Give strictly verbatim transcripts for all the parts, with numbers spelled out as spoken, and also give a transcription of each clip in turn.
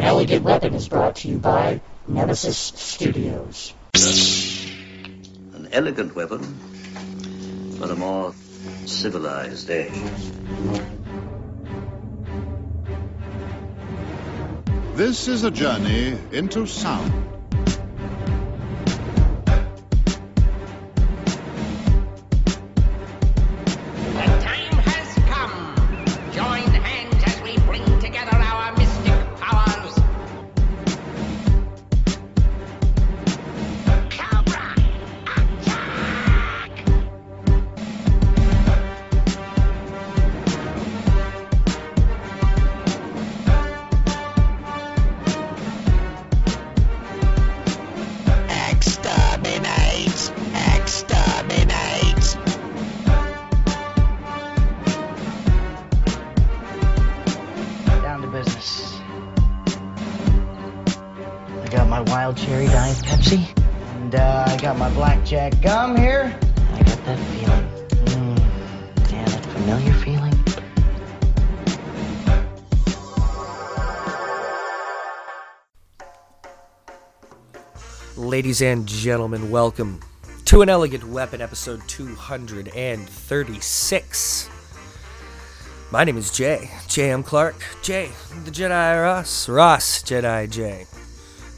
An Elegant Weapon is brought to you by Nemesis Studios. An elegant weapon for a more civilized age. This is a journey into sound. Ladies and gentlemen, welcome to An Elegant Weapon, episode two thirty-six. My name is Jay. Jay M. Clark. Jay, the Jedi Ross. Ross, Jedi Jay.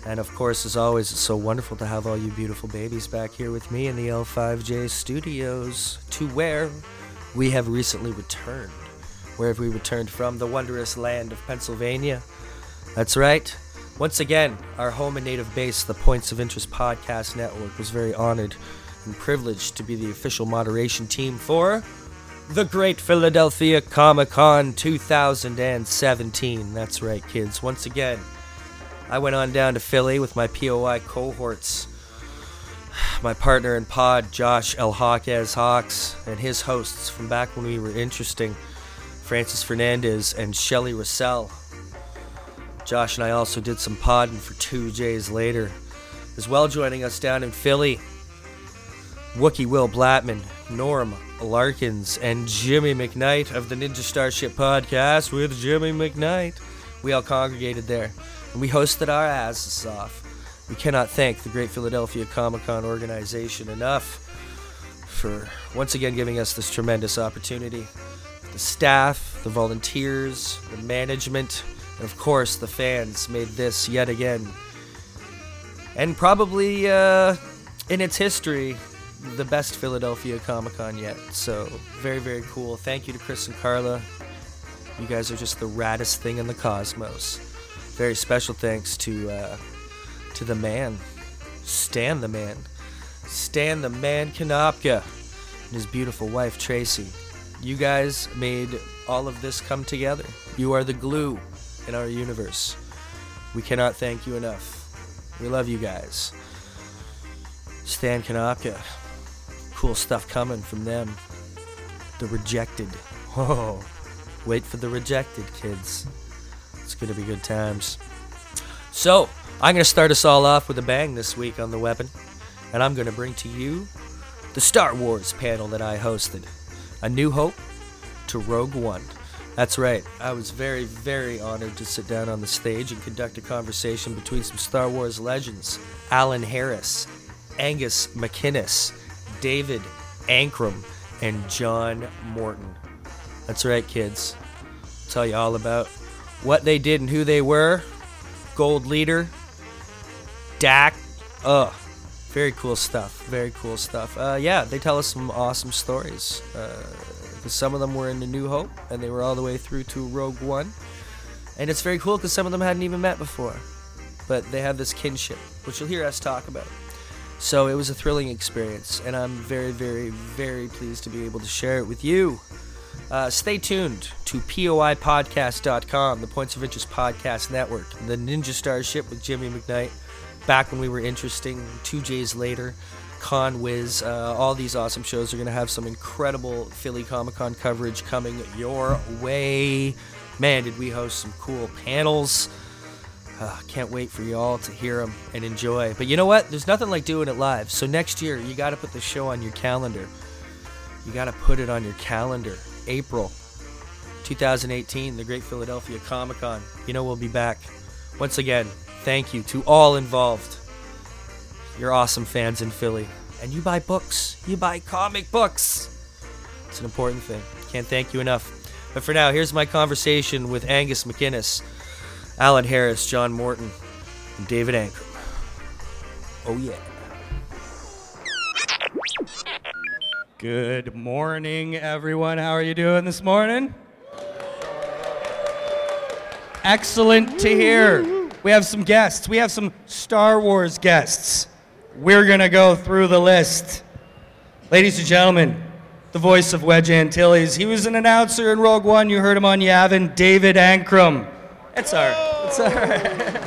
And of course, as always, it's so wonderful to have all you beautiful babies back here with me in the L five J studios, to where we have recently returned. Where have we returned from? The wondrous land of Pennsylvania. That's right. Once again, our home and native base, the Points of Interest Podcast Network, was very honored and privileged to be the official moderation team for the Great Philadelphia Comic Con two thousand seventeen. That's right, kids. Once again, I went on down to Philly with my P O I cohorts, my partner in pod, Josh Elhaquez Hawks, and his hosts from back when we were interesting, Francis Fernandez and Shelly Rassell. Josh and I also did some podding for two J's later. As well joining us down in Philly, Wookiee Will Blatman, Norm Larkins, and Jimmy McKnight of the Ninja Starship Podcast with Jimmy McKnight. We all congregated there, and we hosted our asses off. We cannot thank the Great Philadelphia Comic Con organization enough for once again giving us this tremendous opportunity. The staff, the volunteers, the management, and of course, the fans made this yet again, and probably uh, in its history, the best Philadelphia Comic-Con yet. So, very, very cool. Thank you to Chris and Carla. You guys are just the raddest thing in the cosmos. Very special thanks to uh, to the man, Stan the man, Stan the man Kanopka, and his beautiful wife Tracy. You guys made all of this come together. You are the glue in our universe. We cannot thank you enough. We love you guys. Stan Kanopka. Cool stuff coming from them. The Rejected. Oh, wait for The Rejected, kids. It's going to be good times. So, I'm going to start us all off with a bang this week on The Weapon. And I'm going to bring to you the Star Wars panel that I hosted. A New Hope to Rogue One. That's right. I was very, very honored to sit down on the stage and conduct a conversation between some Star Wars legends, Alan Harris, Angus MacInnes, David Ankrum, and John Morton. That's right, kids. I'll tell you all about what they did and who they were. Gold leader, Dak. Ugh. Very cool stuff. Very cool stuff. Uh, yeah, they tell us some awesome stories. Uh... Because some of them were in the New Hope, and they were all the way through to Rogue One. And it's very cool because some of them hadn't even met before. But they have this kinship, which you'll hear us talk about. So it was a thrilling experience, and I'm very, very, very pleased to be able to share it with you. Uh, stay tuned to P O I podcast dot com, the Points of Interest Podcast Network, the Ninja Starship with Jimmy McKnight, back when we were interesting, two J's later. Con Wiz, uh, all these awesome shows are going to have some incredible Philly Comic-Con coverage coming your way. Man, did we host some cool panels. Uh, can't wait for y'all to hear them and enjoy. But you know what? There's nothing like doing it live. So next year, you got to put the show on your calendar. You got to put it on your calendar. April twenty eighteen, the Great Philadelphia Comic-Con. You know we'll be back. Once again, thank you to all involved. You're awesome fans in Philly. And you buy books. You buy comic books. It's an important thing. Can't thank you enough. But for now, here's my conversation with Angus MacInnes, Alan Harris, John Morton, and David Ankrum. Oh, yeah. Good morning, everyone. How are you doing this morning? Excellent to hear. We have some guests. We have some Star Wars guests. We're going to go through the list. Ladies and gentlemen, the voice of Wedge Antilles. He was an announcer in Rogue One. You heard him on Yavin. David Ankrum. It's all right. It's all right.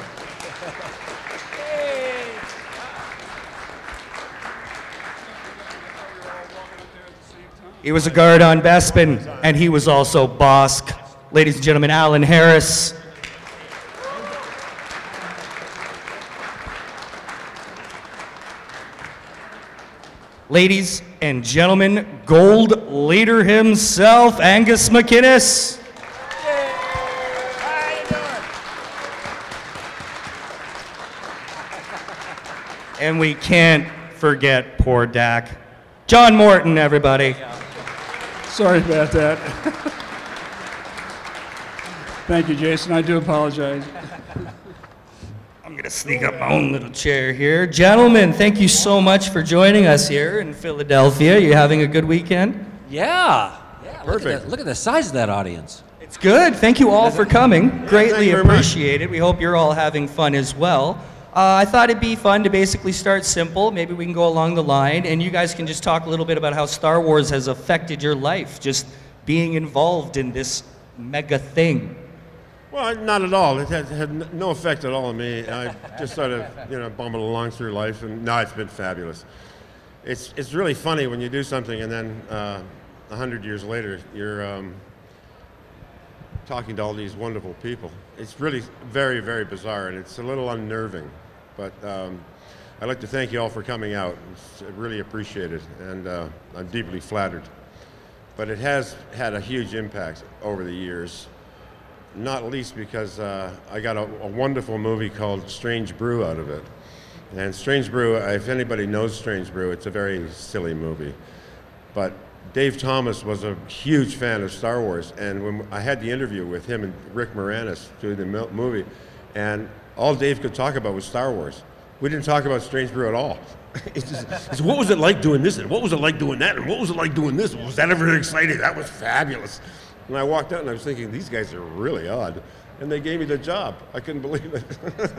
He was a guard on Bespin, and he was also Bosk. Ladies and gentlemen, Alan Harris. Ladies and gentlemen, Gold Leader himself, Angus MacInnes. Hey, how you doing? And we can't forget poor Dak. John Morton, everybody. Sorry about that. Thank you, Jason. I do apologize. I'm going to sneak up my own little chair here. Gentlemen, thank you so much for joining us here in Philadelphia. You having a good weekend? Yeah. yeah Perfect. Look at, the, look at the size of that audience. It's good. Thank you all for coming. Yeah, greatly appreciated. We hope you're all having fun as well. Uh, I thought it'd be fun to basically start simple. Maybe we can go along the line, and you guys can just talk a little bit about how Star Wars has affected your life, just being involved in this mega thing. Well, not at all. It had, had no effect at all on me. I just sort of, you know, bumbled along through life, and now it's been fabulous. It's it's really funny when you do something, and then uh, one hundred years later, you're um, talking to all these wonderful people. It's really very, very bizarre, and it's a little unnerving. But um, I'd like to thank you all for coming out. It's really appreciated, and uh, I'm deeply flattered. But it has had a huge impact over the years, not least because uh, I got a, a wonderful movie called Strange Brew out of it. And Strange Brew, if anybody knows Strange Brew, it's a very silly movie. But Dave Thomas was a huge fan of Star Wars, and when I had the interview with him and Rick Moranis doing the movie, and all Dave could talk about was Star Wars. We didn't talk about Strange Brew at all. It's just, it's, what was it like doing this, and what was it like doing that, and what was it like doing this? Was that ever exciting? That was fabulous. And I walked out and I was thinking, these guys are really odd. And they gave me the job. I couldn't believe it.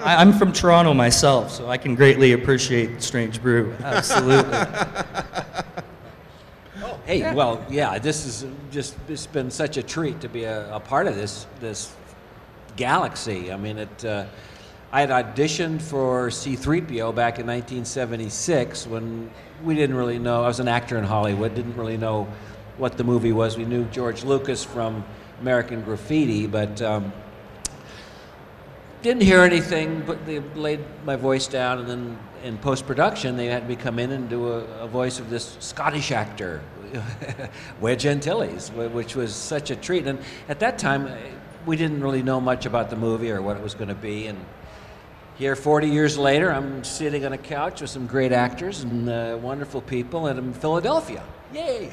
I'm from Toronto myself, so I can greatly appreciate Strange Brew. Absolutely. Hey, yeah. Well, yeah, this is just, it's been such a treat to be a, a part of this this galaxy. I mean, it. Uh, I had auditioned for C three P O back in nineteen seventy-six when we didn't really know. I was an actor in Hollywood, didn't really know what the movie was. We knew George Lucas from American Graffiti, but um, didn't hear anything, but they laid my voice down, and then in post-production, they had me come in and do a, a voice of this Scottish actor, Wedge Antilles, which was such a treat. And at that time, we didn't really know much about the movie or what it was going to be. And here, forty years later, I'm sitting on a couch with some great actors and uh, wonderful people, and I'm in Philadelphia. Yay!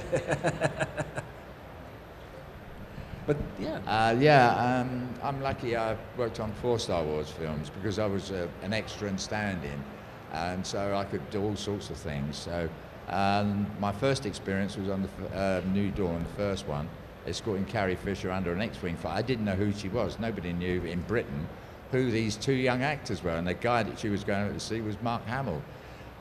But yeah. Uh, yeah, um, I'm lucky I worked on four Star Wars films because I was uh, an extra and stand-in. And so I could do all sorts of things. So um, my first experience was on the uh, New Dawn, the first one, escorting Carrie Fisher under an X-Wing fight. I didn't know who she was. Nobody knew in Britain who these two young actors were. And the guy that she was going to see was Mark Hamill.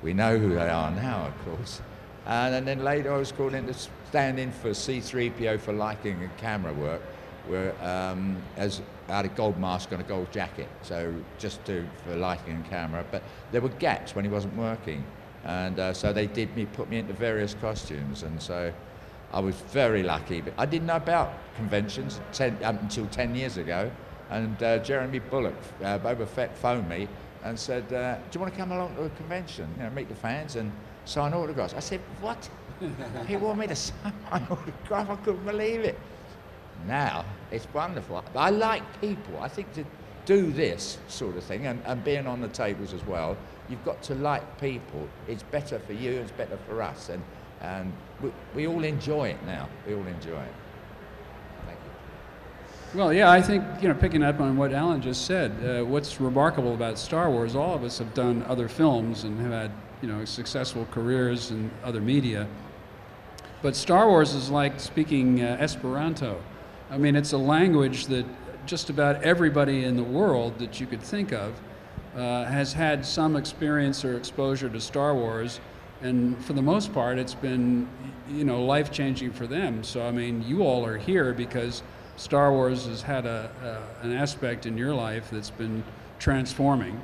We know who they are now, of course. And, and then later I was called in to stand in for C three P O for lighting and camera work, where um, as I had a gold mask and a gold jacket, so just to for lighting and camera. But there were gaps when he wasn't working, and uh, so they did me put me into various costumes, and so I was very lucky. But I didn't know about conventions ten, up until ten years ago, and uh, Jeremy Bulloch, uh, Boba Fett, phoned me and said, uh, "Do you want to come along to a convention? You know, meet the fans and sign autographs." I said, "What?" He wanted me to sign my autograph. I couldn't believe it. Now it's wonderful. I like people. I think that do this sort of thing, and, and being on the tables as well, you've got to like people. It's better for you, it's better for us, and and we, we all enjoy it now. We all enjoy it. Thank you. Well, yeah, I think, you know, picking up on what Alan just said, uh, what's remarkable about Star Wars, all of us have done other films and have had, you know, successful careers in other media, but Star Wars is like speaking uh, Esperanto. I mean, it's a language that just about everybody in the world that you could think of uh, has had some experience or exposure to Star Wars, and for the most part it's been, you know, life-changing for them. So I mean, you all are here because Star Wars has had a, a an aspect in your life that's been transforming,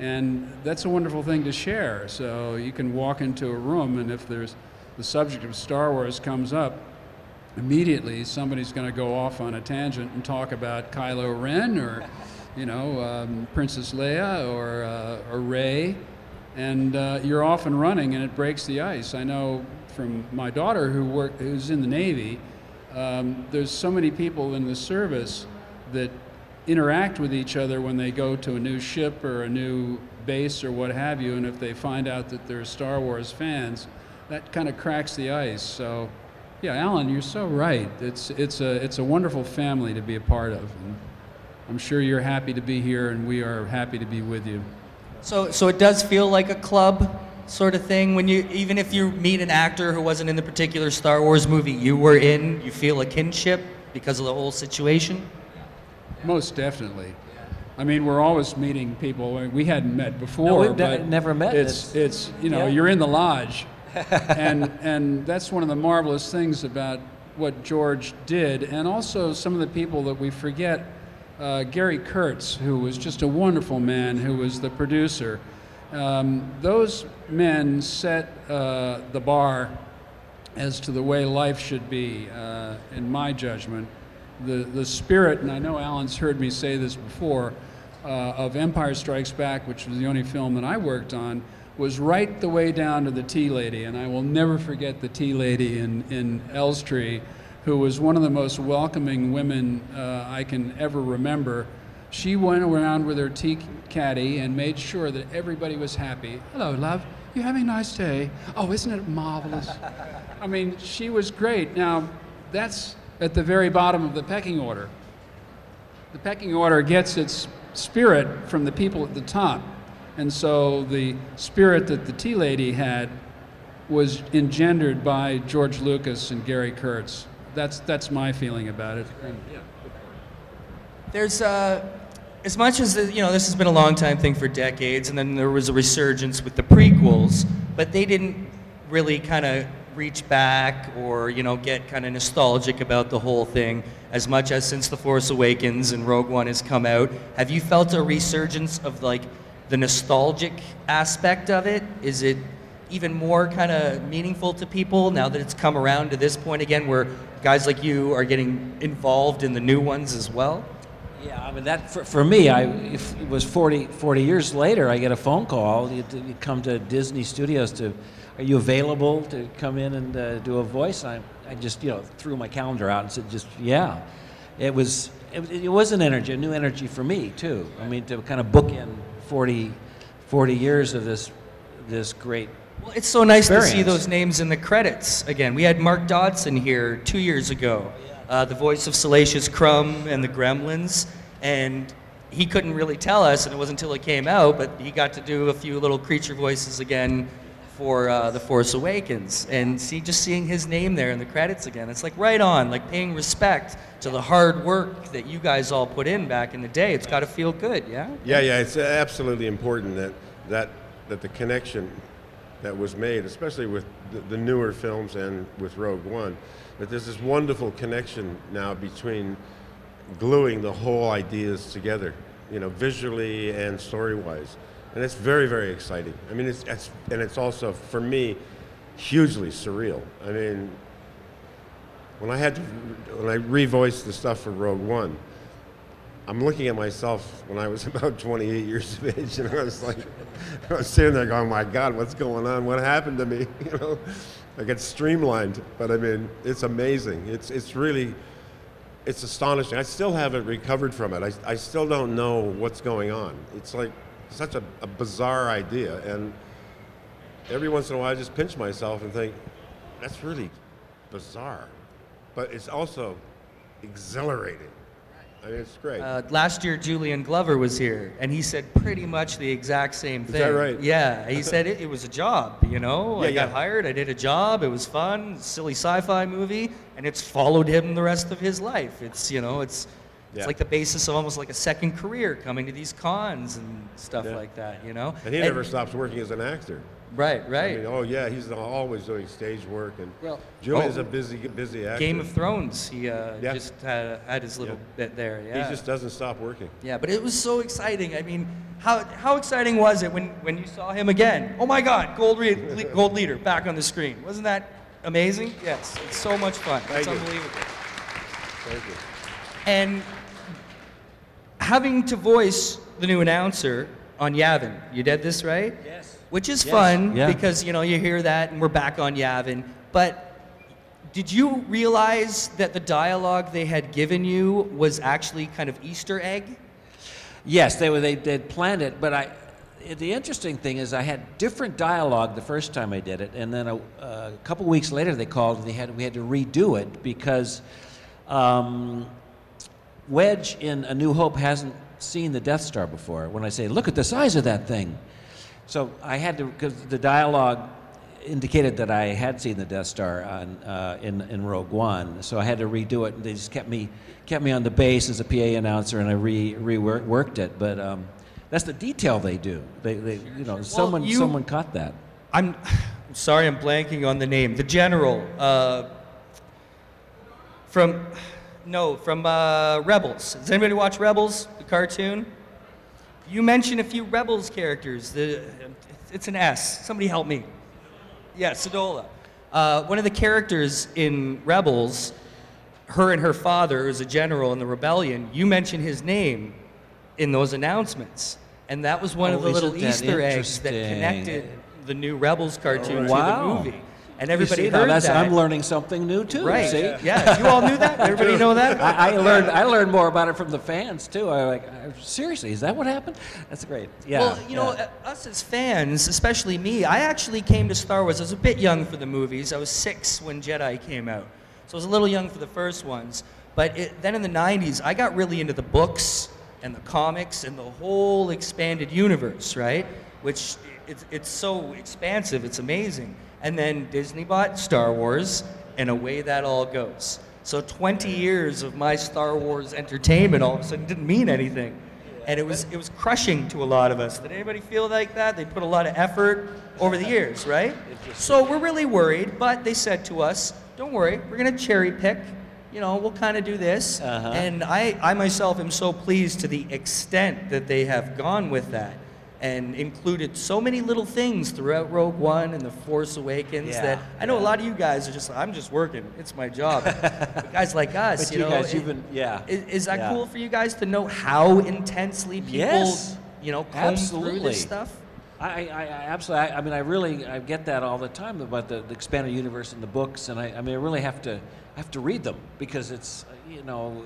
and that's a wonderful thing to share. So you can walk into a room, and if there's the subject of Star Wars comes up, immediately somebody's going to go off on a tangent and talk about Kylo Ren, or, you know, um, Princess Leia, or, uh, or Rey, and uh, you're off and running, and it breaks the ice. I know from my daughter who worked, who's in the Navy, um, there's so many people in the service that interact with each other when they go to a new ship or a new base or what have you, and if they find out that they're Star Wars fans, that kind of cracks the ice. So yeah, Alan, you're so right. It's it's a it's a wonderful family to be a part of, and I'm sure you're happy to be here, and we are happy to be with you. So so it does feel like a club sort of thing when you, even if you meet an actor who wasn't in the particular Star Wars movie you were in, you feel a kinship because of the whole situation? Yeah. Yeah. Most definitely. I mean, we're always meeting people we hadn't met before. No, we've but never met. It's it's, it's you know, yeah. You're in the lodge. and and that's one of the marvelous things about what George did, and also some of the people that we forget. Uh, Gary Kurtz, who was just a wonderful man, who was the producer. Um, those men set uh, the bar as to the way life should be, uh, in my judgment. The the spirit, and I know Alan's heard me say this before, uh, of Empire Strikes Back, which was the only film that I worked on, was right the way down to the tea lady, and I will never forget the tea lady in, in Elstree, who was one of the most welcoming women uh, I can ever remember. She went around with her tea caddy and made sure that everybody was happy. Hello, love, you having a nice day? Oh, isn't it marvelous? I mean, she was great. Now, that's at the very bottom of the pecking order. The pecking order gets its spirit from the people at the top. And so the spirit that the tea lady had was engendered by George Lucas and Gary Kurtz. That's that's my feeling about it. There's, uh, as much as, you know, this has been a long time thing for decades, and then there was a resurgence with the prequels, but they didn't really kind of reach back or, you know, get kind of nostalgic about the whole thing as much as since The Force Awakens and Rogue One has come out. Have you felt a resurgence of, like, the nostalgic aspect of it? Is it even more kind of meaningful to people now that it's come around to this point again, where guys like you are getting involved in the new ones as well? Yeah, I mean, that for, for me, I if it was forty, forty years later, I get a phone call. You, you come to Disney Studios to, are you available to come in and uh, do a voice? And I, I just, you know, threw my calendar out and said, just, yeah. It was, it, it was an energy, a new energy for me, too. I mean, to kind of bookend forty, forty years of this this great Well, it's so nice experience. To see those names in the credits again. We had Mark Dodson here two years ago, uh, the voice of Salacious Crumb and the Gremlins, and he couldn't really tell us, and it wasn't until it came out, but he got to do a few little creature voices again for uh, The Force Awakens, and see just seeing his name there in the credits again, it's like right on, like paying respect to the hard work that you guys all put in back in the day. It's got to feel good, yeah? Yeah, yeah, it's absolutely important that that that the connection that was made, especially with the, the newer films and with Rogue One, that there's this wonderful connection now between gluing the whole ideas together, you know, visually and story-wise. And it's very, very exciting. I mean, it's, it's and it's also, for me, hugely surreal. I mean, when I had to, when I revoiced the stuff for Rogue One, I'm looking at myself when I was about twenty-eight years of age, and I was like, I was sitting there going, my God, what's going on? What happened to me? You know, I got streamlined, but I mean, it's amazing. It's it's really, it's astonishing. I still haven't recovered from it. I, I still don't know what's going on. It's like such a, a bizarre idea. And every once in a while, I just pinch myself and think, that's really bizarre. But it's also exhilarating. I mean, it's great. Uh, last year, Julian Glover was here, and he said pretty much the exact same thing. Is that right? Yeah, he said it, it was a job, you know? Yeah, I yeah. got hired, I did a job, it was fun, silly sci-fi movie, and it's followed him the rest of his life. It's, you know, it's yeah. it's like the basis of almost like a second career, coming to these cons and stuff yeah. like that, you know? And he never and, stops working as an actor. Right, right. I mean, oh yeah, he's always doing stage work, and well, Julian's oh, a busy, busy actor. Game of Thrones, he uh, yeah. just had, had his little yeah. bit there. Yeah. He just doesn't stop working. Yeah, but it was so exciting. I mean, how how exciting was it when, when you saw him again? Oh my God, Gold re- Gold Leader back on the screen. Wasn't that amazing? Yes, it's so much fun. That's Thank unbelievable. You. Thank you. And having to voice the new announcer on Yavin, you did this right? Yes. Which is yes. fun yeah. because, you know, you hear that and we're back on Yavin. But did you realize that the dialogue they had given you was actually kind of Easter egg? Yes, they were. They they'd planned it, but I. The interesting thing is I had different dialogue the first time I did it, and then a, a couple weeks later they called and they had we had to redo it because um, Wedge in A New Hope hasn't seen the Death Star before. When I say, look at the size of that thing. So I had to, because the dialogue indicated that I had seen the Death Star on, uh, in in Rogue One, so I had to redo it. And they just kept me kept me on the base as a P A announcer, and I re reworked it. But um, that's the detail they do. They, they you know, well, someone you, someone caught that. I'm sorry, I'm blanking on the name. The general uh, from no from uh, Rebels. Does anybody watch Rebels, the cartoon? You mentioned a few Rebels characters. The, it's an S. Somebody help me. Yeah, Sedola. Uh, one of the characters in Rebels, her and her father, who's a general in the rebellion, you mentioned his name in those announcements. And that was one oh, of the little Easter eggs that connected the new Rebels cartoon oh, wow. to the movie. And everybody see, heard that's, that. I'm learning something new too. Right? See? Yeah. yeah. You all knew that. Everybody know that. I, I learned. I learned more about it from the fans too. I like. Seriously, is that what happened? That's great. Yeah. Well, you yeah. know, us as fans, especially me, I actually came to Star Wars. I was a bit young for the movies. I was six when Jedi came out, so I was a little young for the first ones. But it, then in the nineties, I got really into the books and the comics and the whole expanded universe, right? Which it's it's so expansive. It's amazing. And then Disney bought Star Wars, and away that all goes. So twenty years of my Star Wars entertainment all of a sudden didn't mean anything. And it was it was crushing to a lot of us. Did anybody feel like that? They put a lot of effort over the years, right? So we're really worried, but they said to us, don't worry, we're gonna cherry pick. You know, we'll kind of do this. Uh-huh. And I, I myself am so pleased to the extent that they have gone with that. And included so many little things throughout Rogue One and The Force Awakens yeah, that I know yeah. a lot of you guys are just like, I'm just working, it's my job. But guys like us, but you, you know, guys, it, you've been, yeah. is, is that yeah. cool for you guys to know how intensely people, yes, you know, comb absolutely. Through this stuff? I, I, I absolutely, I, I mean, I really, I get that all the time about the, the expanded universe and the books, and I, I mean, I really have to, I have to read them because it's, you know,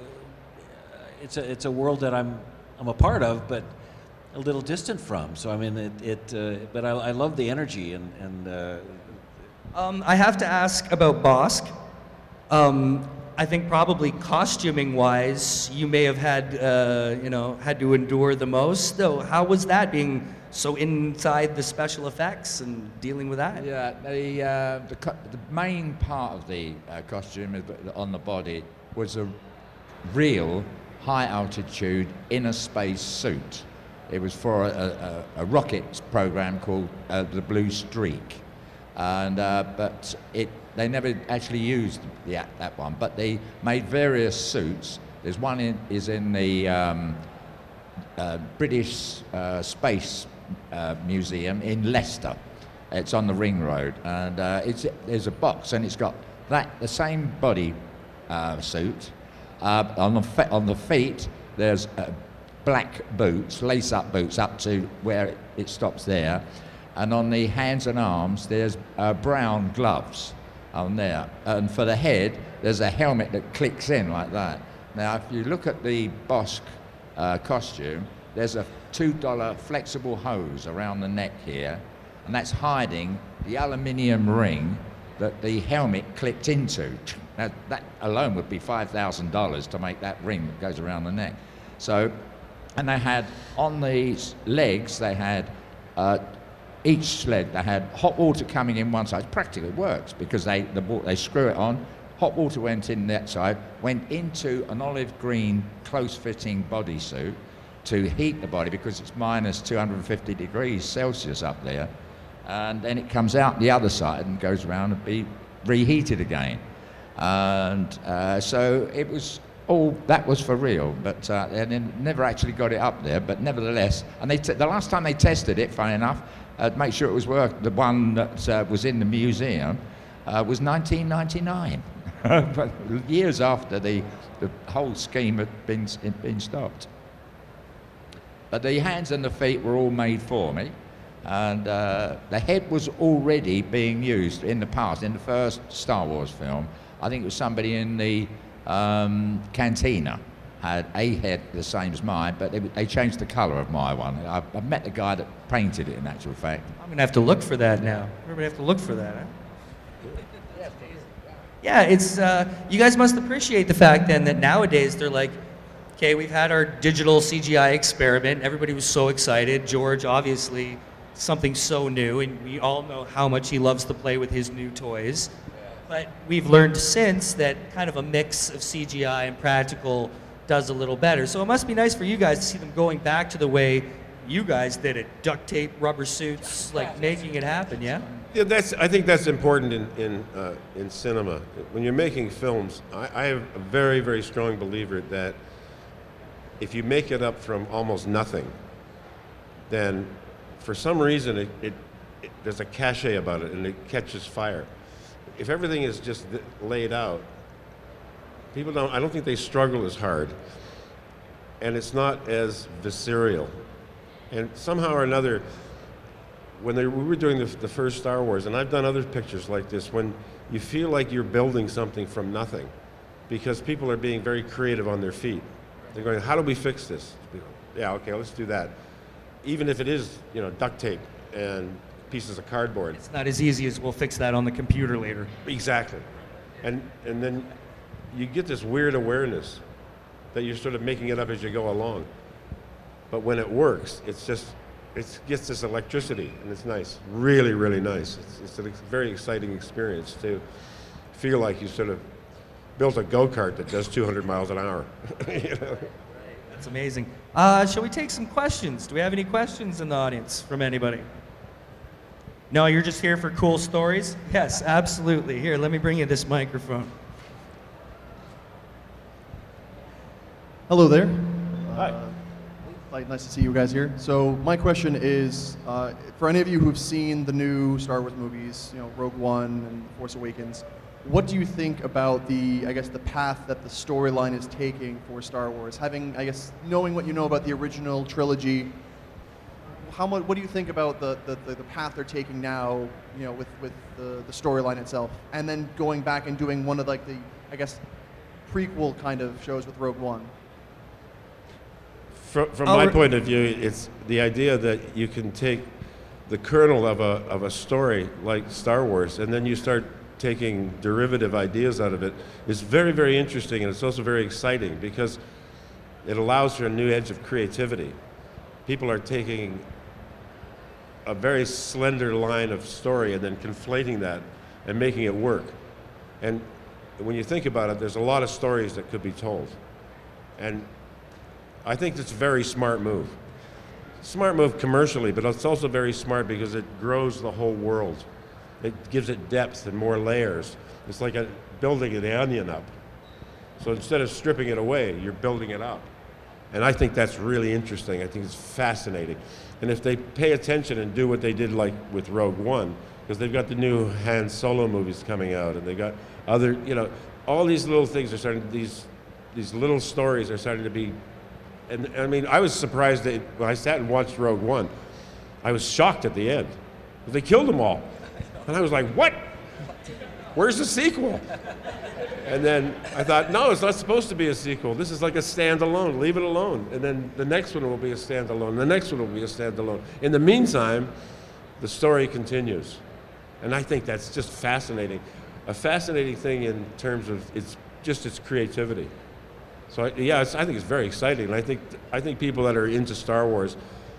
it's a, it's a world that I'm, I'm a part of, but. A little distant from, so I mean it. it uh, but I, I love the energy and. and uh, um, I have to ask about Bossk. Um, I think probably costuming-wise, you may have had uh, you know had to endure the most. Though, how was that being so inside the special effects and dealing with that? Yeah, the uh, the, co- the main part of the uh, costume on the body was a real high-altitude inner space suit. It was for a, a, a rocket program called uh, the Blue Streak, and uh, but it they never actually used the, that one. But they made various suits. There's one in, is in the um, uh, British uh, Space uh, Museum in Leicester. It's on the Ring Road, and uh, it's there's a box, and it's got that the same body uh, suit uh, on the fe- on the feet. There's a black boots, lace-up boots, up to where it, it stops there. And on the hands and arms, there's uh, brown gloves on there. And for the head, there's a helmet that clicks in like that. Now, if you look at the Bosque uh, costume, there's a two dollar flexible hose around the neck here, and that's hiding the aluminium ring that the helmet clipped into. Now, that alone would be five thousand dollars to make that ring that goes around the neck. So, and they had, on these legs, they had uh, each leg, they had hot water coming in one side. Practically works because they the, they screw it on, hot water went in that side, went into an olive green close-fitting bodysuit to heat the body because it's minus two hundred fifty degrees Celsius up there, and then it comes out the other side and goes around and be reheated again. And uh, so it was all, that was for real, but uh, they never actually got it up there, but nevertheless, and they t- the last time they tested it, funny enough, uh, to make sure it was working, the one that uh, was in the museum uh, was nineteen ninety-nine, but years after the, the whole scheme had been, been stopped. But the hands and the feet were all made for me, and uh, the head was already being used in the past, in the first Star Wars film. I think it was somebody in the um, cantina had a head the same as mine, but they, they changed the colour of my one. I, I met the guy that painted it, in actual fact. I'm going to have to look for that now. Everybody have to look for that, huh? Yeah, it's, uh, you guys must appreciate the fact then that nowadays they're like, okay, we've had our digital C G I experiment. Everybody was so excited. George, obviously, something so new, and we all know how much he loves to play with his new toys. But we've learned since that kind of a mix of C G I and practical does a little better. So it must be nice for you guys to see them going back to the way you guys did it, duct tape, rubber suits, like making it happen, yeah? Yeah, that's. I think that's important in in, uh, in cinema. When you're making films, I, I am a very, very strong believer that if you make it up from almost nothing, then for some reason it, it, it there's a cachet about it and it catches fire. If everything is just th- laid out, people don't, I don't think they struggle as hard, and it's not as visceral. And somehow or another, when they, we were doing the, the first Star Wars, and I've done other pictures like this, when you feel like you're building something from nothing, because people are being very creative on their feet. They're going, how do we fix this? Yeah, okay, let's do that. Even if it is, you know, duct tape and pieces of cardboard. It's not as easy as we'll fix that on the computer later. Exactly. And and then you get this weird awareness that you're sort of making it up as you go along. But when it works, it's just, it gets this electricity, and it's nice, really, really nice. It's, it's a ex- very exciting experience to feel like you sort of built a go-kart that does two hundred miles an hour. You know? That's amazing. Uh, shall we take some questions? Do we have any questions in the audience from anybody? No, you're just here for cool stories? Yes, absolutely. Here, let me bring you this microphone. Hello there. Hi. Uh, nice to see you guys here. So my question is, uh, for any of you who've seen the new Star Wars movies, you know, Rogue One and Force Awakens, what do you think about the, I guess, the path that the storyline is taking for Star Wars? Having, I guess, knowing what you know about the original trilogy, how much? What do you think about the, the, the path they're taking now, you know, with, with the, the storyline itself? And then going back and doing one of, like, the, I guess, prequel kind of shows with Rogue One? From, from my point of view, it's the idea that you can take the kernel of a of a story like Star Wars, and then you start taking derivative ideas out of it. It's very, very interesting, and it's also very exciting because it allows for a new edge of creativity. People are taking a very slender line of story and then conflating that and making it work. And when you think about it, there's a lot of stories that could be told. And I think it's a very smart move. Smart move commercially, but it's also very smart because it grows the whole world. It gives it depth and more layers. It's like a, building an onion up. So instead of stripping it away, you're building it up. And I think that's really interesting. I think it's fascinating. And if they pay attention and do what they did like with Rogue One, because they've got the new Han Solo movies coming out, and they've got other, you know, all these little things are starting, these these little stories are starting to be, and I mean, I was surprised that when I sat and watched Rogue One, I was shocked at the end. They killed them all. And I was like, what? where's the sequel? And then I thought, no, it's not supposed to be a sequel. This is like a standalone. Leave it alone. And then the next one will be a standalone. The next one will be a standalone. In the meantime, the story continues. And I think that's just fascinating. A fascinating thing in terms of its just its creativity. So I, yeah, it's, I think it's very exciting. And I think I think people that are into Star Wars,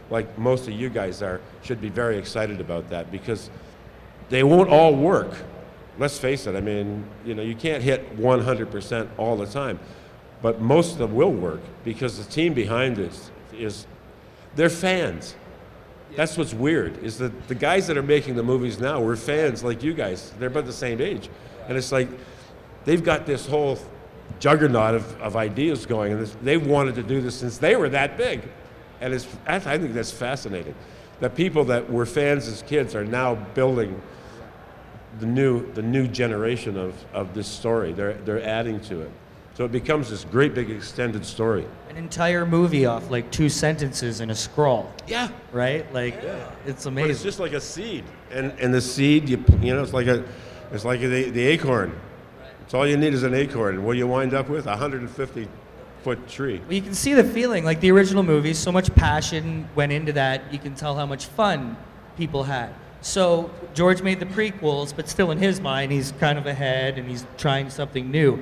like most of you guys are, should be very excited about that, because they won't all work. Let's face it, I mean, you know, you can't hit one hundred percent all the time, but most of them will work because the team behind it is, they're fans. Yeah. That's what's weird, is that the guys that are making the movies now were fans like you guys. They're about the same age. And it's like, they've got this whole juggernaut of, of ideas going, and they've wanted to do this since they were that big. And it's, I think that's fascinating. The people that were fans as kids are now building the new the new generation of, of this story. They're they're adding to it. So it becomes this great big extended story. An entire movie off like two sentences in a scroll. Yeah. Right? Like yeah. It's amazing. But it's just like a seed. And and the seed, you you know, it's like a it's like the the acorn. It's all you need is an acorn. And what do you wind up with? one hundred fifty tree. Well, you can see the feeling, like the original movie, so much passion went into that. You can tell how much fun people had. So George made the prequels, but still in his mind, he's kind of ahead and he's trying something new.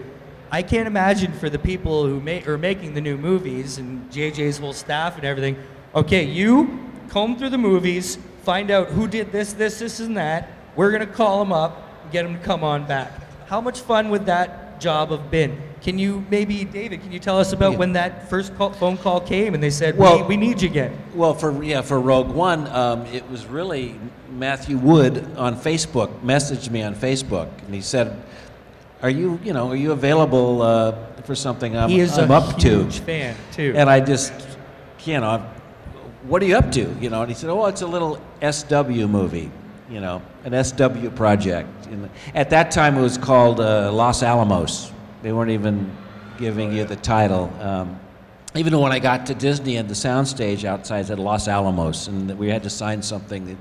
I can't imagine for the people who ma- are making the new movies and J J's whole staff and everything, okay, you comb through the movies, find out who did this, this, this, and that. We're going to call them up, get them to come on back. How much fun would that job have been? Can you, maybe, David, can you tell us about yeah. when that first call, phone call came and they said, well, we, we need you again? Well, for yeah, for Rogue One, um, it was really Matthew Wood on Facebook, messaged me on Facebook, and he said, are you, you know, are you available uh, for something I'm, he is I'm up to? He is a huge fan, too. And I just, you know, what are you up to? You know, and he said, oh, it's a little S W movie, you know, an S W project. And at that time, it was called uh, Los Alamos. They weren't even giving oh, yeah. you the title. Um, even when I got to Disney and the soundstage outside said Los Alamos, and we had to sign something that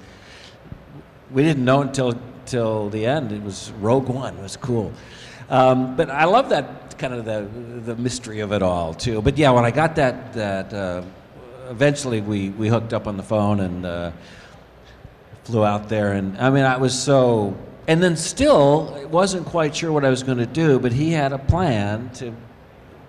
we didn't know until till the end. It was Rogue One. It was cool. Um, but I love that kind of the the mystery of it all too. But yeah, when I got that that uh, eventually we, we hooked up on the phone and uh, flew out there, and I mean I was so. And then still, I wasn't quite sure what I was going to do, but he had a plan to,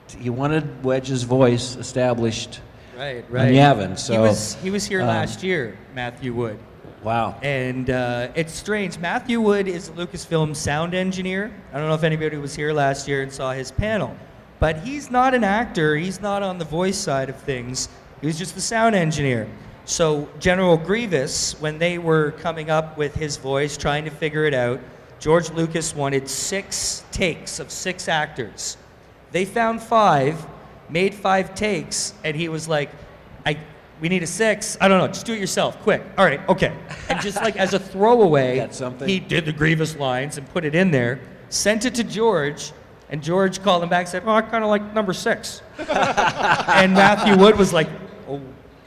to he wanted Wedge's voice established right, right. in Yavin. So, he was, he was here um, last year, Matthew Wood. Wow. And uh, it's strange. Matthew Wood is Lucasfilm sound engineer. I don't know if anybody was here last year and saw his panel, but he's not an actor. He's not on the voice side of things. He was just the sound engineer. So General Grievous, when they were coming up with his voice, trying to figure it out, George Lucas wanted six takes of six actors. They found five, made five takes, and he was like, "I, we need a six. I don't know, just do it yourself, quick. All right, okay." And just like as a throwaway, he did the Grievous lines and put it in there, sent it to George, and George called him back and said, "Oh, I kind of like number six." And Matthew Wood was like, "Oh,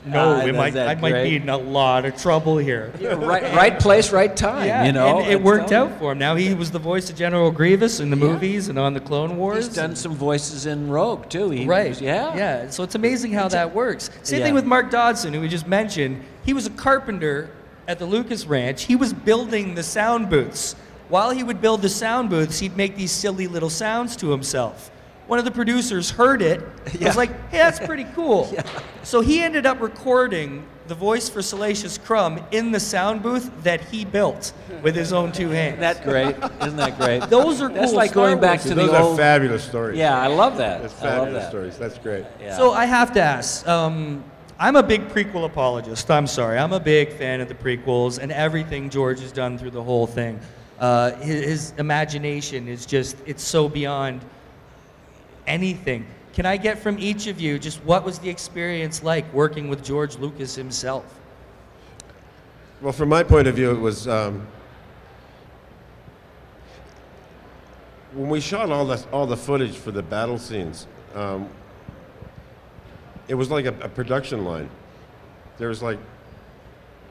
no, uh, it might, I great? might be in a lot of trouble here." Yeah, right, right place, right time, yeah, you know. And it worked out it. for him. Now he was the voice of General Grievous in the yeah. movies and on the Clone Wars. He's done some voices in Rogue, too. He right. Was, yeah. Yeah, so it's amazing how it's that a, works. Same yeah. thing with Mark Dodson, who we just mentioned. He was a carpenter at the Lucas Ranch. He was building the sound booths. While he would build the sound booths, he'd make these silly little sounds to himself. One of the producers heard it. Yeah. Was like, "Hey, that's pretty cool." Yeah. So he ended up recording the voice for Salacious Crumb in the sound booth that he built with his own two hands. Isn't that great? Isn't that great? Those are that's cool. Like going back to those the old... are fabulous stories. Yeah, I love that. That's fabulous I love that. stories. That's great. Yeah. So I have to ask. Um, I'm a big prequel apologist. I'm sorry. I'm a big fan of the prequels and everything George has done through the whole thing. Uh, his, his imagination is just—it's so beyond anything. Can I get from each of you just what was the experience like working with George Lucas himself? Well, from my point of view, it was um, when we shot all the all the footage for the battle scenes. Um, it was like a, a production line. There was like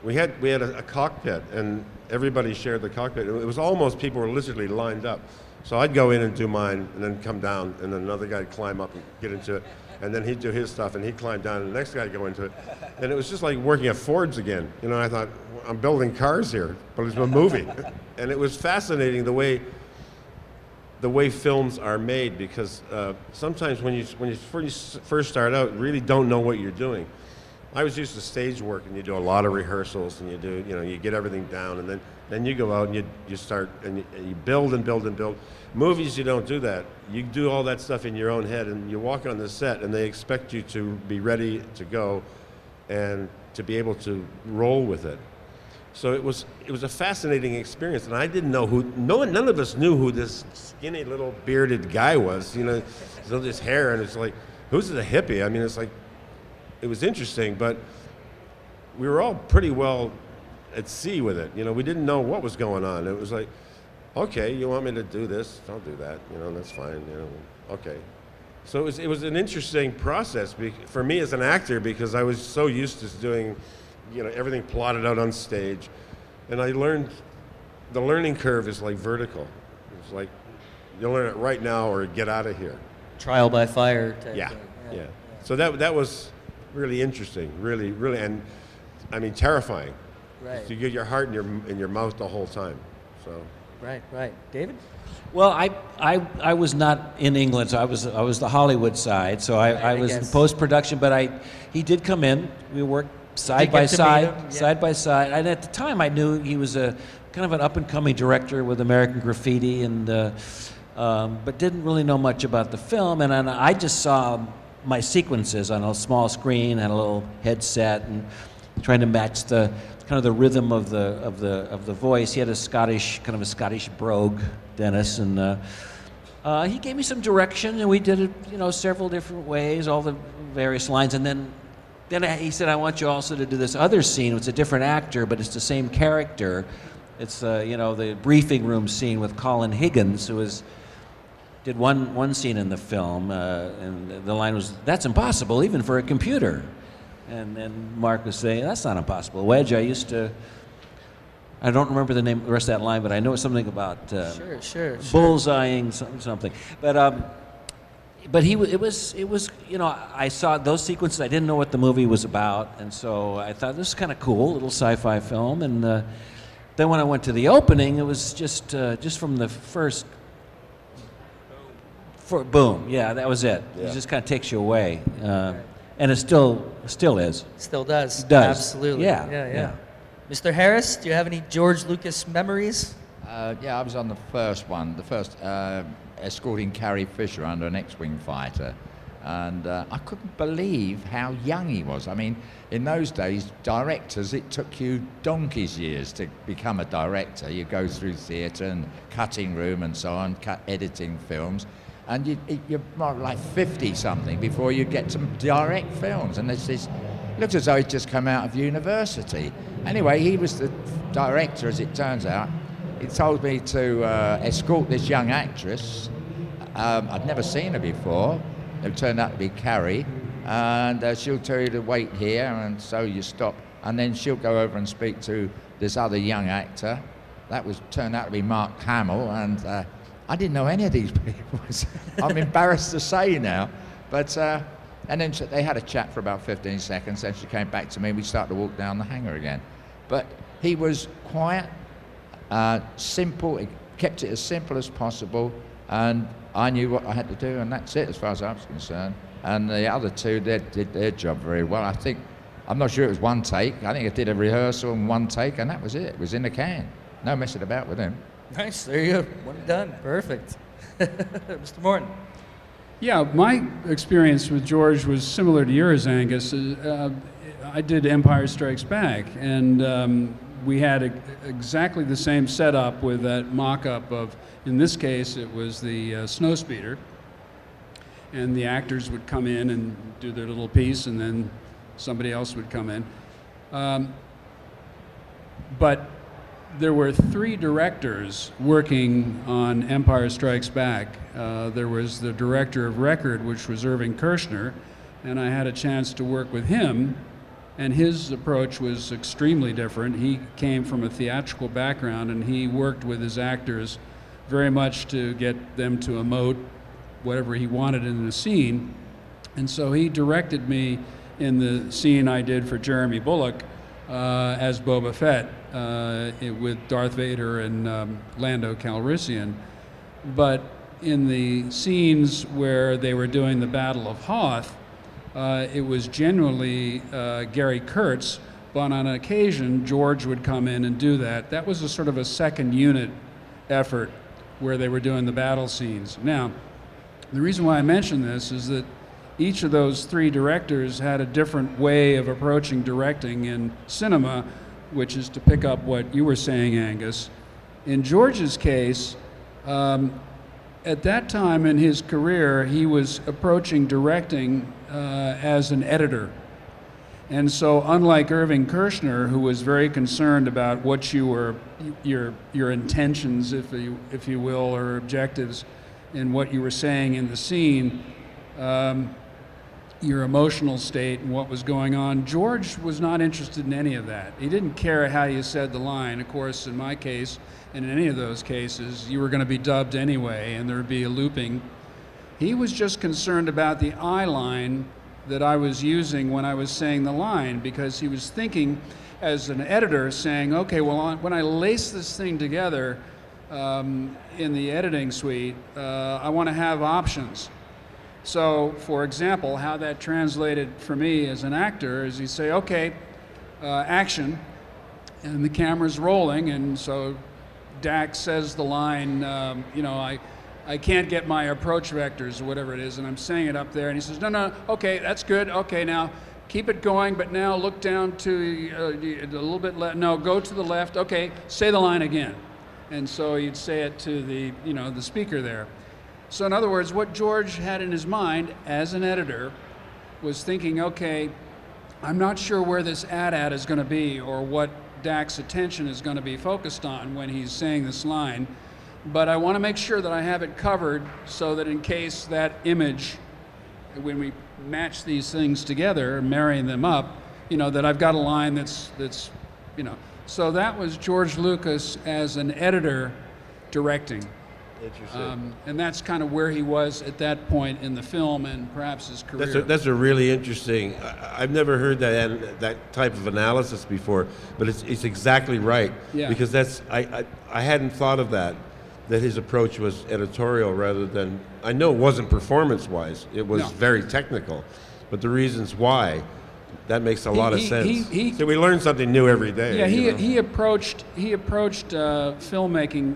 we had we had a, a cockpit, and everybody shared the cockpit. It was almost, people were literally lined up. So I'd go in and do mine, and then come down, and then another guy'd climb up and get into it, and then he'd do his stuff, and he'd climb down, and the next guy'd go into it. And it was just like working at Ford's again. You know, I thought, I'm building cars here, but it's a movie. And it was fascinating the way the way films are made, because uh, sometimes when you when you first start out, you really don't know what you're doing. I was used to stage work, and you do a lot of rehearsals, and you do, you know, you get everything down, and then, then you go out and you you start and you, and you build and build and build. Movies, you don't do that. You do all that stuff in your own head, and you walk on the set, and they expect you to be ready to go, and to be able to roll with it. So it was it was a fascinating experience, and I didn't know who no none of us knew who this skinny little bearded guy was. You know, so this hair, and it's like, who's the hippie? I mean, it's like, it was interesting, but we were all pretty well at sea with it. You know, we didn't know what was going on. It was like, okay, you want me to do this? I'll do that. You know, that's fine. You know, okay. So it was it was an interesting process for me as an actor, because I was so used to doing, you know, everything plotted out on stage, and I learned the learning curve is like vertical. It's like, you learn it right now or get out of here. Trial by fire. Type yeah, thing. Yeah, yeah, yeah. So that that was really interesting, really, really, and I mean terrifying. Right. You get your heart in your in your mouth the whole time. So. Right, right, David. Well, I, I, I was not in England, so I was I was the Hollywood side, so I, right, I was I in post production. But I, he did come in. We worked. Side by side, yeah. side by side. And at the time, I knew he was a kind of an up-and-coming director with American Graffiti, and uh, um, but didn't really know much about the film. And, and I just saw my sequences on a small screen and a little headset, and trying to match the kind of the rhythm of the of the of the voice. He had a Scottish kind of a Scottish brogue, Dennis, and uh, uh, he gave me some direction, and we did it, you know, several different ways, all the various lines, and then. Then he said, I want you also to do this other scene. It's a different actor, but it's the same character. It's, uh, you know, the briefing room scene with Colin Higgins, who was, did one, one scene in the film, uh, and the line was, that's impossible, even for a computer. And then Mark was saying, that's not impossible. Wedge, I used to, I don't remember the name, the rest of that line, but I know it's something about uh, sure, sure, bullseyeing sure. something. But. Um, But he, it was, it was, you know, I saw those sequences. I didn't know what the movie was about, and so I thought this is kind of cool, little sci-fi film. And uh, then when I went to the opening, it was just, uh, just from the first, for, boom, yeah, that was it. Yeah. It just kind of takes you away, uh, and it still, still is. Still does. It does. Absolutely. Yeah. Yeah, yeah. yeah. Mister Harris, do you have any George Lucas memories? Uh, yeah, I was on the first one, the first. Uh, escorting Carrie Fisher under an X-Wing fighter, and uh, I couldn't believe how young he was. I mean, in those days, directors, it took you donkey's years to become a director. You go through theatre and cutting room and so on, cut, editing films, and you, you're more like fifty-something before you get some direct films, and it's this, looks as though he'd just come out of university. Anyway, he was the director, as it turns out. He told me to uh, escort this young actress. Um, I'd never seen her before. It turned out to be Carrie. And uh, she'll tell you to wait here, and so you stop. And then she'll go over and speak to this other young actor. That was turned out to be Mark Hamill. And uh, I didn't know any of these people. I'm embarrassed to say now. But uh, and then they had a chat for about fifteen seconds. Then she came back to me. We started to walk down the hangar again. But he was quiet. Uh, simple, it kept it as simple as possible, and I knew what I had to do, and that's it as far as I was concerned. And the other two, they did their job very well. I think, I'm not sure it was one take, I think I did a rehearsal and one take, and that was it, it was in the can. No messing about with him. Nice, there you go, one done, perfect. Mister Morton. Yeah, my experience with George was similar to yours, Angus. Uh, I did Empire Strikes Back, and um, we had a, exactly the same setup with that mock-up of, in this case, it was the uh, snowspeeder, and the actors would come in and do their little piece, and then somebody else would come in. Um, but there were three directors working on Empire Strikes Back. Uh, there was the director of record, which was Irving Kershner, and I had a chance to work with him And his approach was extremely different. He came from a theatrical background, and he worked with his actors very much to get them to emote whatever he wanted in the scene. And so he directed me in the scene I did for Jeremy Bulloch uh, as Boba Fett uh, it, with Darth Vader and um, Lando Calrissian. But in the scenes where they were doing the Battle of Hoth, Uh, it was generally uh, Gary Kurtz, but on occasion, George would come in and do that. That was a sort of a second unit effort where they were doing the battle scenes. Now, the reason why I mention this is that each of those three directors had a different way of approaching directing in cinema, which is to pick up what you were saying, Angus. In George's case, um, at that time in his career, he was approaching directing uh, as an editor. And so unlike Irving Kershner, who was very concerned about what you were, your your intentions, if you, if you will, or objectives in what you were saying in the scene, um, your emotional state and what was going on, George was not interested in any of that. He didn't care how you said the line. Of course, in my case, and in any of those cases, you were going to be dubbed anyway, and there would be a looping. He was just concerned about the eye line that I was using when I was saying the line, because he was thinking as an editor saying, okay, well, when I lace this thing together um, in the editing suite, uh, I want to have options. So, for example, how that translated for me as an actor is you say, okay, uh, action, and the camera's rolling, and so Dax says the line, um, you know, I I can't get my approach vectors or whatever it is, and I'm saying it up there, and he says, no, no, okay, that's good, okay, now keep it going, but now look down to uh, a little bit left, no, go to the left, okay, say the line again. And so you'd say it to the, you know, the speaker there. So in other words, what George had in his mind as an editor was thinking, okay, I'm not sure where this ad-ad is going to be or what Dak's attention is going to be focused on when he's saying this line, but I want to make sure that I have it covered so that in case that image, when we match these things together, marrying them up, you know, that I've got a line that's, that's, you know. So that was George Lucas as an editor directing. Interesting. Um, and that's kind of where he was at that point in the film and perhaps his career. That's a, that's a really interesting, I, I've never heard that that type of analysis before, but it's it's exactly right. Yeah. Because that's, I, I, I hadn't thought of that, that his approach was editorial rather than, I know it wasn't performance-wise, it was no. very technical, but the reasons why, that makes a he, lot of he, sense. He, he, so we learn something new every day. Yeah, he you know? he approached, he approached uh, filmmaking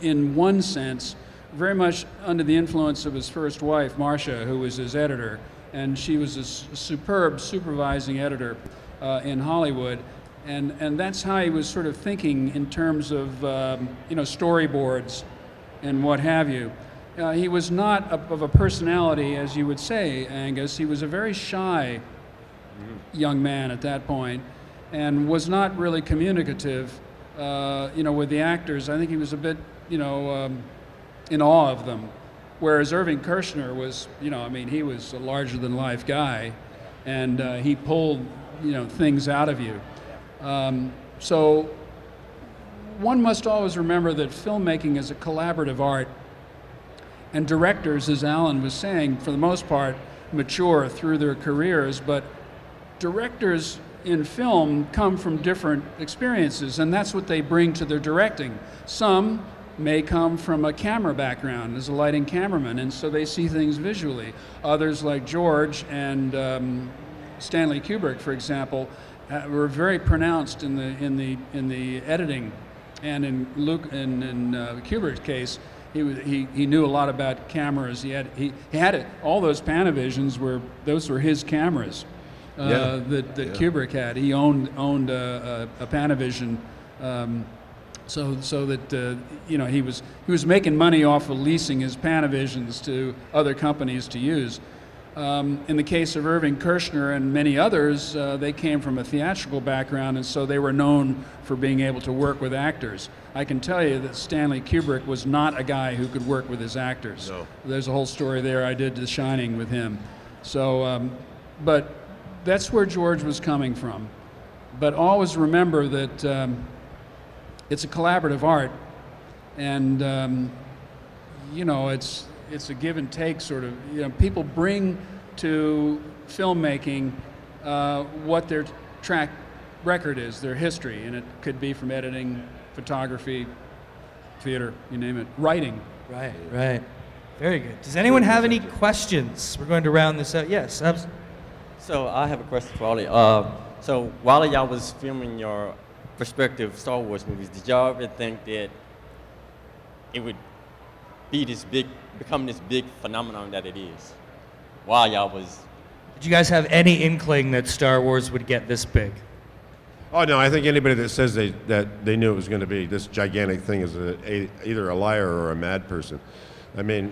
in one sense, very much under the influence of his first wife, Marcia, who was his editor. And she was a superb supervising editor uh, in Hollywood. And, and that's how he was sort of thinking in terms of, um, you know, storyboards and what have you. Uh, he was not a, of a personality, as you would say, Angus. He was a very shy young man at that point and was not really communicative. Uh, you know, with the actors, I think he was a bit, you know, um, in awe of them. Whereas Irving Kershner was, you know, I mean, he was a larger-than-life guy, and uh, he pulled, you know, things out of you. Um, so one must always remember that filmmaking is a collaborative art, and directors, as Alan was saying, for the most part, mature through their careers, but directors in film come from different experiences, and that's what they bring to their directing. Some may come from a camera background as a lighting cameraman, and so they see things visually. Others, like George and um, Stanley Kubrick, for example, uh, were very pronounced in the in the in the editing, and in Luke in, in uh, Kubrick's case, he was, he he knew a lot about cameras. He had he, he had it. All those Panavisions were those were his cameras. Uh, yeah. that, that yeah. Kubrick had. He owned owned a, a, a Panavision, um, so so that uh, you know he was he was making money off of leasing his Panavisions to other companies to use. Um, in the case of Irving Kershner and many others, uh, they came from a theatrical background, and so they were known for being able to work with actors. I can tell you that Stanley Kubrick was not a guy who could work with his actors. No. There's a whole story there I did, The Shining, with him. So, um, but. that's where George was coming from. But always remember that um, it's a collaborative art, and um, you know, it's it's a give and take sort of. You know, people bring to filmmaking uh, what their track record is, their history, and it could be from editing, photography, theater, you name it, writing. Right, right. Very good. Does anyone have any questions? We're going to round this out. Yes. Abs- so I have a question for Ollie. Uh, so while y'all was filming your prospective Star Wars movies, did y'all ever think that it would be this big, become this big phenomenon that it is? While y'all was... Did you guys have any inkling that Star Wars would get this big? Oh, no, I think anybody that says they that they knew it was going to be this gigantic thing is a, a, either a liar or a mad person. I mean,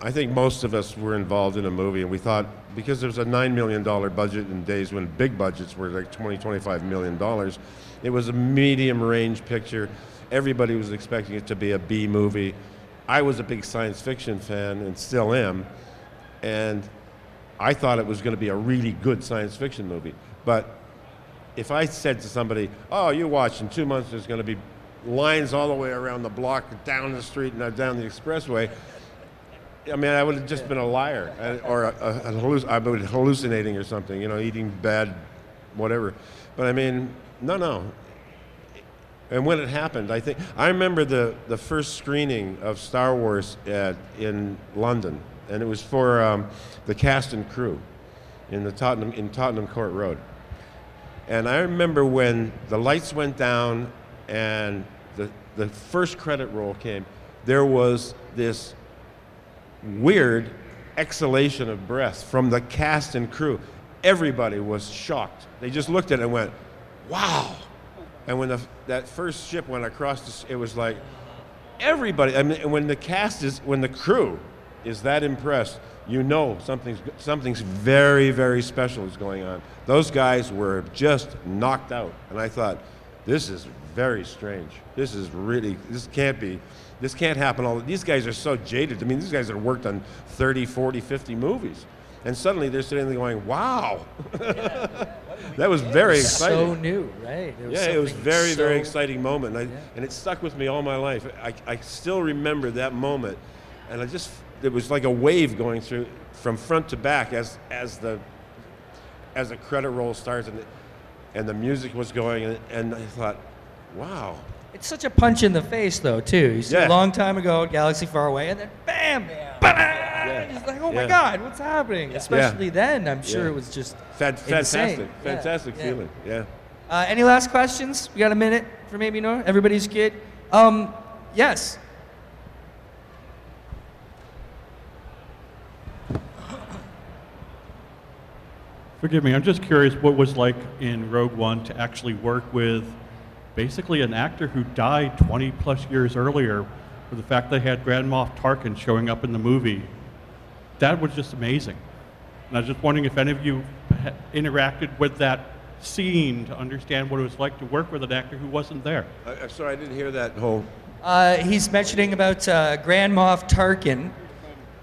I think most of us were involved in a movie, and we thought, because there was a nine million dollars budget in days when big budgets were like twenty, twenty-five million dollars, it was a medium-range picture. Everybody was expecting it to be a B movie. I was a big science fiction fan, and still am, and I thought it was going to be a really good science fiction movie. But if I said to somebody, oh, you watch, in two months there's going to be lines all the way around the block, down the street, and down the expressway, I mean, I would have just been a liar, or a, a, a halluc- I would be hallucinating or something, you know, eating bad, whatever. But I mean, no, no. And when it happened, I think I remember the, the first screening of Star Wars at, in London, and it was for um, the cast and crew in the Tottenham in Tottenham Court Road. And I remember when the lights went down and the the first credit roll came, there was this weird exhalation of breath from the cast and crew. Everybody was shocked. They just looked at it and went, wow. And when the, that first ship went across, the, it was like, everybody, I mean, when the cast is, when the crew is that impressed, you know something's something's very, very special is going on. Those guys were just knocked out. And I thought, this is very strange. This is really, this can't be, this can't happen. All these guys are so jaded. I mean, these guys have worked on thirty, forty, fifty movies. And suddenly they're sitting there going, wow. Yeah. That was very exciting. So new, right? It was yeah, it was very, so very exciting moment. And, I, yeah. and it stuck with me all my life. I, I still remember that moment. And I just, it was like a wave going through from front to back as as the as the credit roll starts and the, and the music was going, and, and I thought, wow. It's such a punch in the face though too. You see yeah. a long time ago, Galaxy Far Away, and then bam, yeah. bam, yeah. Just like, oh yeah. my God, what's happening? Yeah. Especially yeah. then, I'm sure yeah. it was just Fad- fantastic, fantastic yeah. feeling. Yeah. Uh, any last questions? We got a minute for maybe Nora? Everybody's good. Um, yes. Forgive me, I'm just curious what it was like in Rogue One to actually work with basically an actor who died twenty plus years earlier, for the fact they had Grand Moff Tarkin showing up in the movie. That was just amazing. And I was just wondering if any of you interacted with that scene to understand what it was like to work with an actor who wasn't there. Uh, sorry, I didn't hear that whole... Uh, he's mentioning about uh, Grand Moff Tarkin.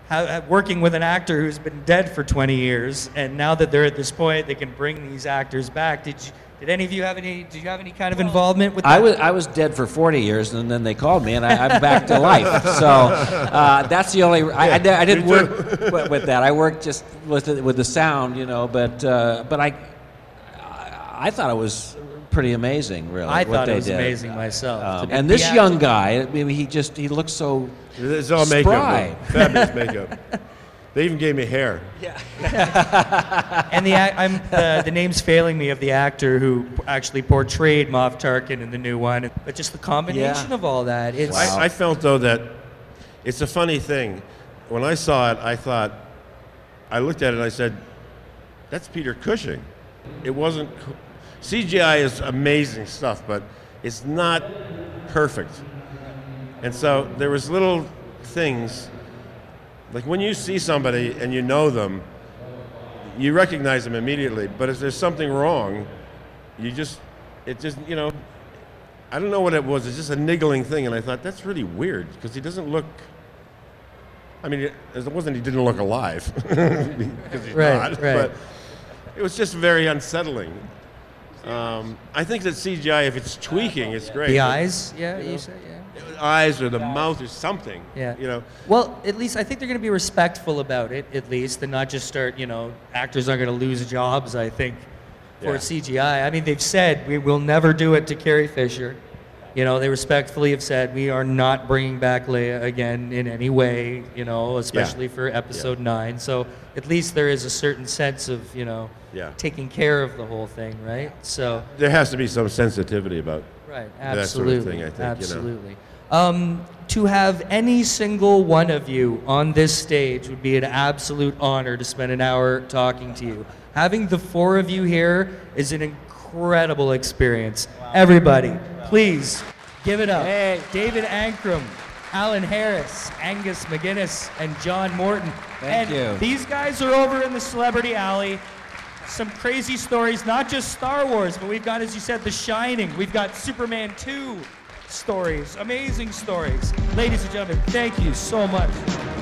How, working with an actor who's been dead for twenty years, and now that they're at this point, they can bring these actors back. Did you, did any of you have any? Did you have any kind of involvement with? That? I was I was dead for forty years, and then they called me, and I, I'm back to life. So uh, that's the only. I, yeah, I, I didn't work with, with that. I worked just with the, with the sound, you know. But uh, but I I thought it was pretty amazing, really. I what thought they it was did. amazing myself. Um, and this yeah. young guy, I mean, he just he looks so. It's all makeup, fabulous makeup. They even gave me hair. Yeah. And the I'm the, the name's failing me of the actor who actually portrayed Moff Tarkin in the new one, but just the combination yeah. of all that. It's wow. I, I felt though that it's a funny thing. When I saw it, I thought, I looked at it and I said, "That's Peter Cushing." It wasn't C G I is amazing stuff, but it's not perfect. And so there was little things, like when you see somebody and you know them, you recognize them immediately, but if there's something wrong, you just, it just, you know, I don't know what it was, it's just a niggling thing, and I thought, that's really weird, because he doesn't look, I mean, it wasn't he didn't look alive, because he's right, not, right. but it was just very unsettling. Um, I think that C G I, if it's tweaking, it's great. The eyes, yeah, you, know, you said, yeah. Eyes or the mouth or something. Yeah. You know. Well, at least I think they're going to be respectful about it, at least, and not just start. You know, actors aren't going to lose jobs. I think for yeah. C G I. I mean, they've said we will never do it to Carrie Fisher. You know, they respectfully have said we are not bringing back Leia again in any way. You know, especially yeah. for Episode yeah. Nine. So at least there is a certain sense of you know. Yeah. taking care of the whole thing, right? So there has to be some sensitivity about right, absolutely, that sort of thing, I think. Absolutely. You know? um, to have any single one of you on this stage would be an absolute honor to spend an hour talking to you. Having the four of you here is an incredible experience. Wow. Everybody, wow. please give it up. Hey. David Ankrum, Alan Harris, Angus MacInnes, and John Morton. Thank and you. These guys are over in the Celebrity Alley. Some crazy stories, not just Star Wars, but we've got, as you said, The Shining. We've got Superman two stories, amazing stories. Ladies and gentlemen, thank you so much.